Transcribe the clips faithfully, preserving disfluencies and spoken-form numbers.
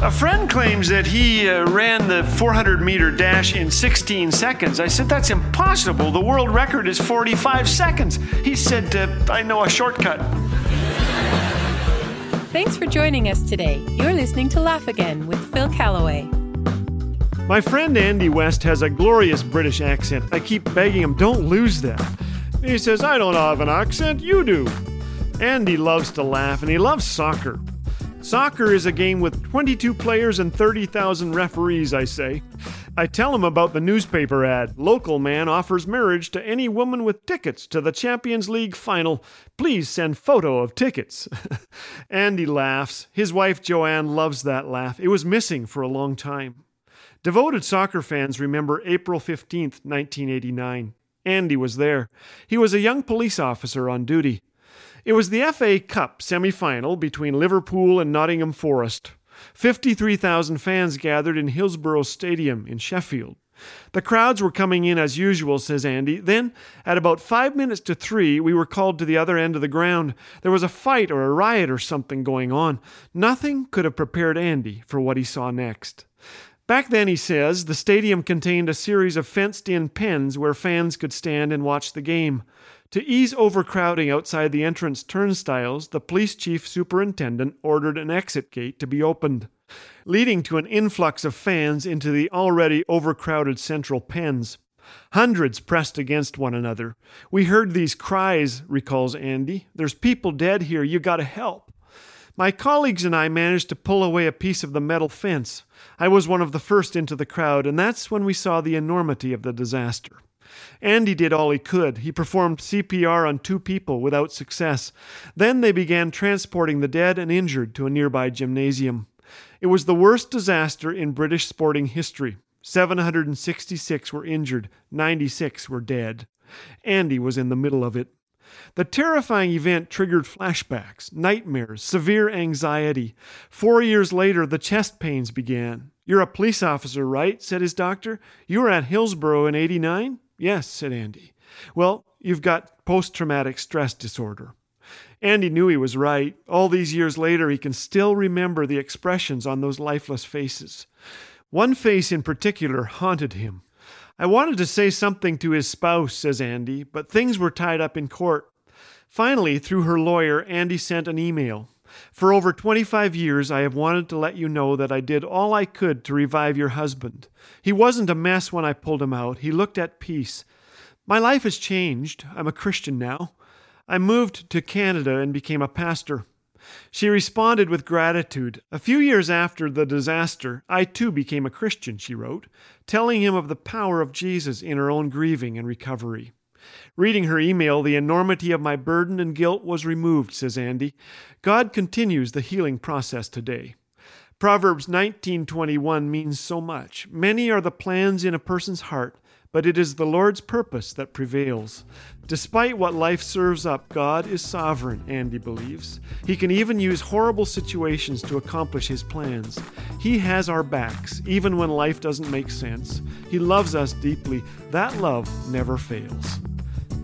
A friend claims that he uh, ran the four hundred meter dash in sixteen seconds. I said, that's impossible. The world record is forty-five seconds. He said, uh, I know a shortcut. Thanks for joining us today. You're listening to Laugh Again with Phil Calloway. My friend Andy West has a glorious British accent. I keep begging him, don't lose that. He says, I don't have an accent, you do. Andy loves to laugh, and he loves soccer. Soccer is a game with twenty-two players and thirty thousand referees, I say. I tell him about the newspaper ad. Local man offers marriage to any woman with tickets to the Champions League final. Please send photo of tickets. Andy laughs. His wife Joanne loves that laugh. It was missing for a long time. Devoted soccer fans remember April fifteenth, nineteen eighty-nine. Andy was there. He was a young police officer on duty. It was the F A Cup semi-final between Liverpool and Nottingham Forest. fifty-three thousand fans gathered in Hillsborough Stadium in Sheffield. The crowds were coming in as usual, says Andy. Then, at about five minutes to three, we were called to the other end of the ground. There was a fight or a riot or something going on. Nothing could have prepared Andy for what he saw next. Back then, he says, the stadium contained a series of fenced-in pens where fans could stand and watch the game. To ease overcrowding outside the entrance turnstiles, the police chief superintendent ordered an exit gate to be opened, leading to an influx of fans into the already overcrowded central pens. Hundreds pressed against one another. We heard these cries, recalls Andy. There's people dead here. You gotta help. My colleagues and I managed to pull away a piece of the metal fence. I was one of the first into the crowd, and that's when we saw the enormity of the disaster. Andy did all he could. He performed C P R on two people without success. Then they began transporting the dead and injured to a nearby gymnasium. It was the worst disaster in British sporting history. seven hundred sixty-six were injured, ninety-six were dead. Andy was in the middle of it. The terrifying event triggered flashbacks, nightmares, severe anxiety. Four years later, the chest pains began. You're a police officer, right? Said his doctor. You were at Hillsborough in eighty-nine? Yes, said Andy. Well, you've got post-traumatic stress disorder. Andy knew he was right. All these years later, he can still remember the expressions on those lifeless faces. One face in particular haunted him. I wanted to say something to his spouse, says Andy, but things were tied up in court. Finally, through her lawyer, Andy sent an email. For over twenty-five years, I have wanted to let you know that I did all I could to revive your husband. He wasn't a mess when I pulled him out. He looked at peace. My life has changed. I'm a Christian now. I moved to Canada and became a pastor. She responded with gratitude. A few years after the disaster, I too became a Christian, she wrote, telling him of the power of Jesus in her own grieving and recovery. Reading her email, the enormity of my burden and guilt was removed, says Andy. God continues the healing process today. Proverbs nineteen twenty-one means so much. Many are the plans in a person's heart, but it is the Lord's purpose that prevails. Despite what life serves up, God is sovereign, Andy believes. He can even use horrible situations to accomplish his plans. He has our backs, even when life doesn't make sense. He loves us deeply. That love never fails.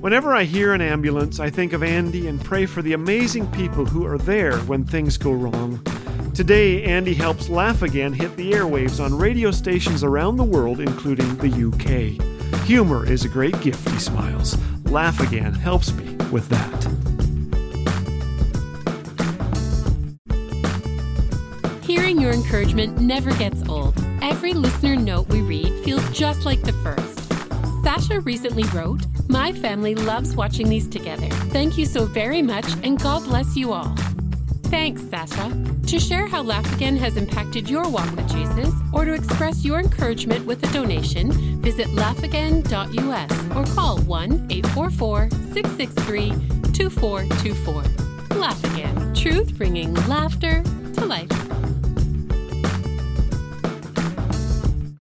Whenever I hear an ambulance, I think of Andy and pray for the amazing people who are there when things go wrong. Today, Andy helps Laugh Again hit the airwaves on radio stations around the world, including the U K. Humor is a great gift, he smiles. Laugh Again helps me with that. Hearing your encouragement never gets old. Every listener note we read feels just like the first. Sasha recently wrote, "My family loves watching these together. Thank you so very much, and God bless you all." Thanks, Sasha. To share how Laugh Again has impacted your walk with Jesus, or to express your encouragement with a donation, visit laugh again dot u s or call one eight four four, six six three, two four two four. Laugh Again. Truth bringing laughter to life.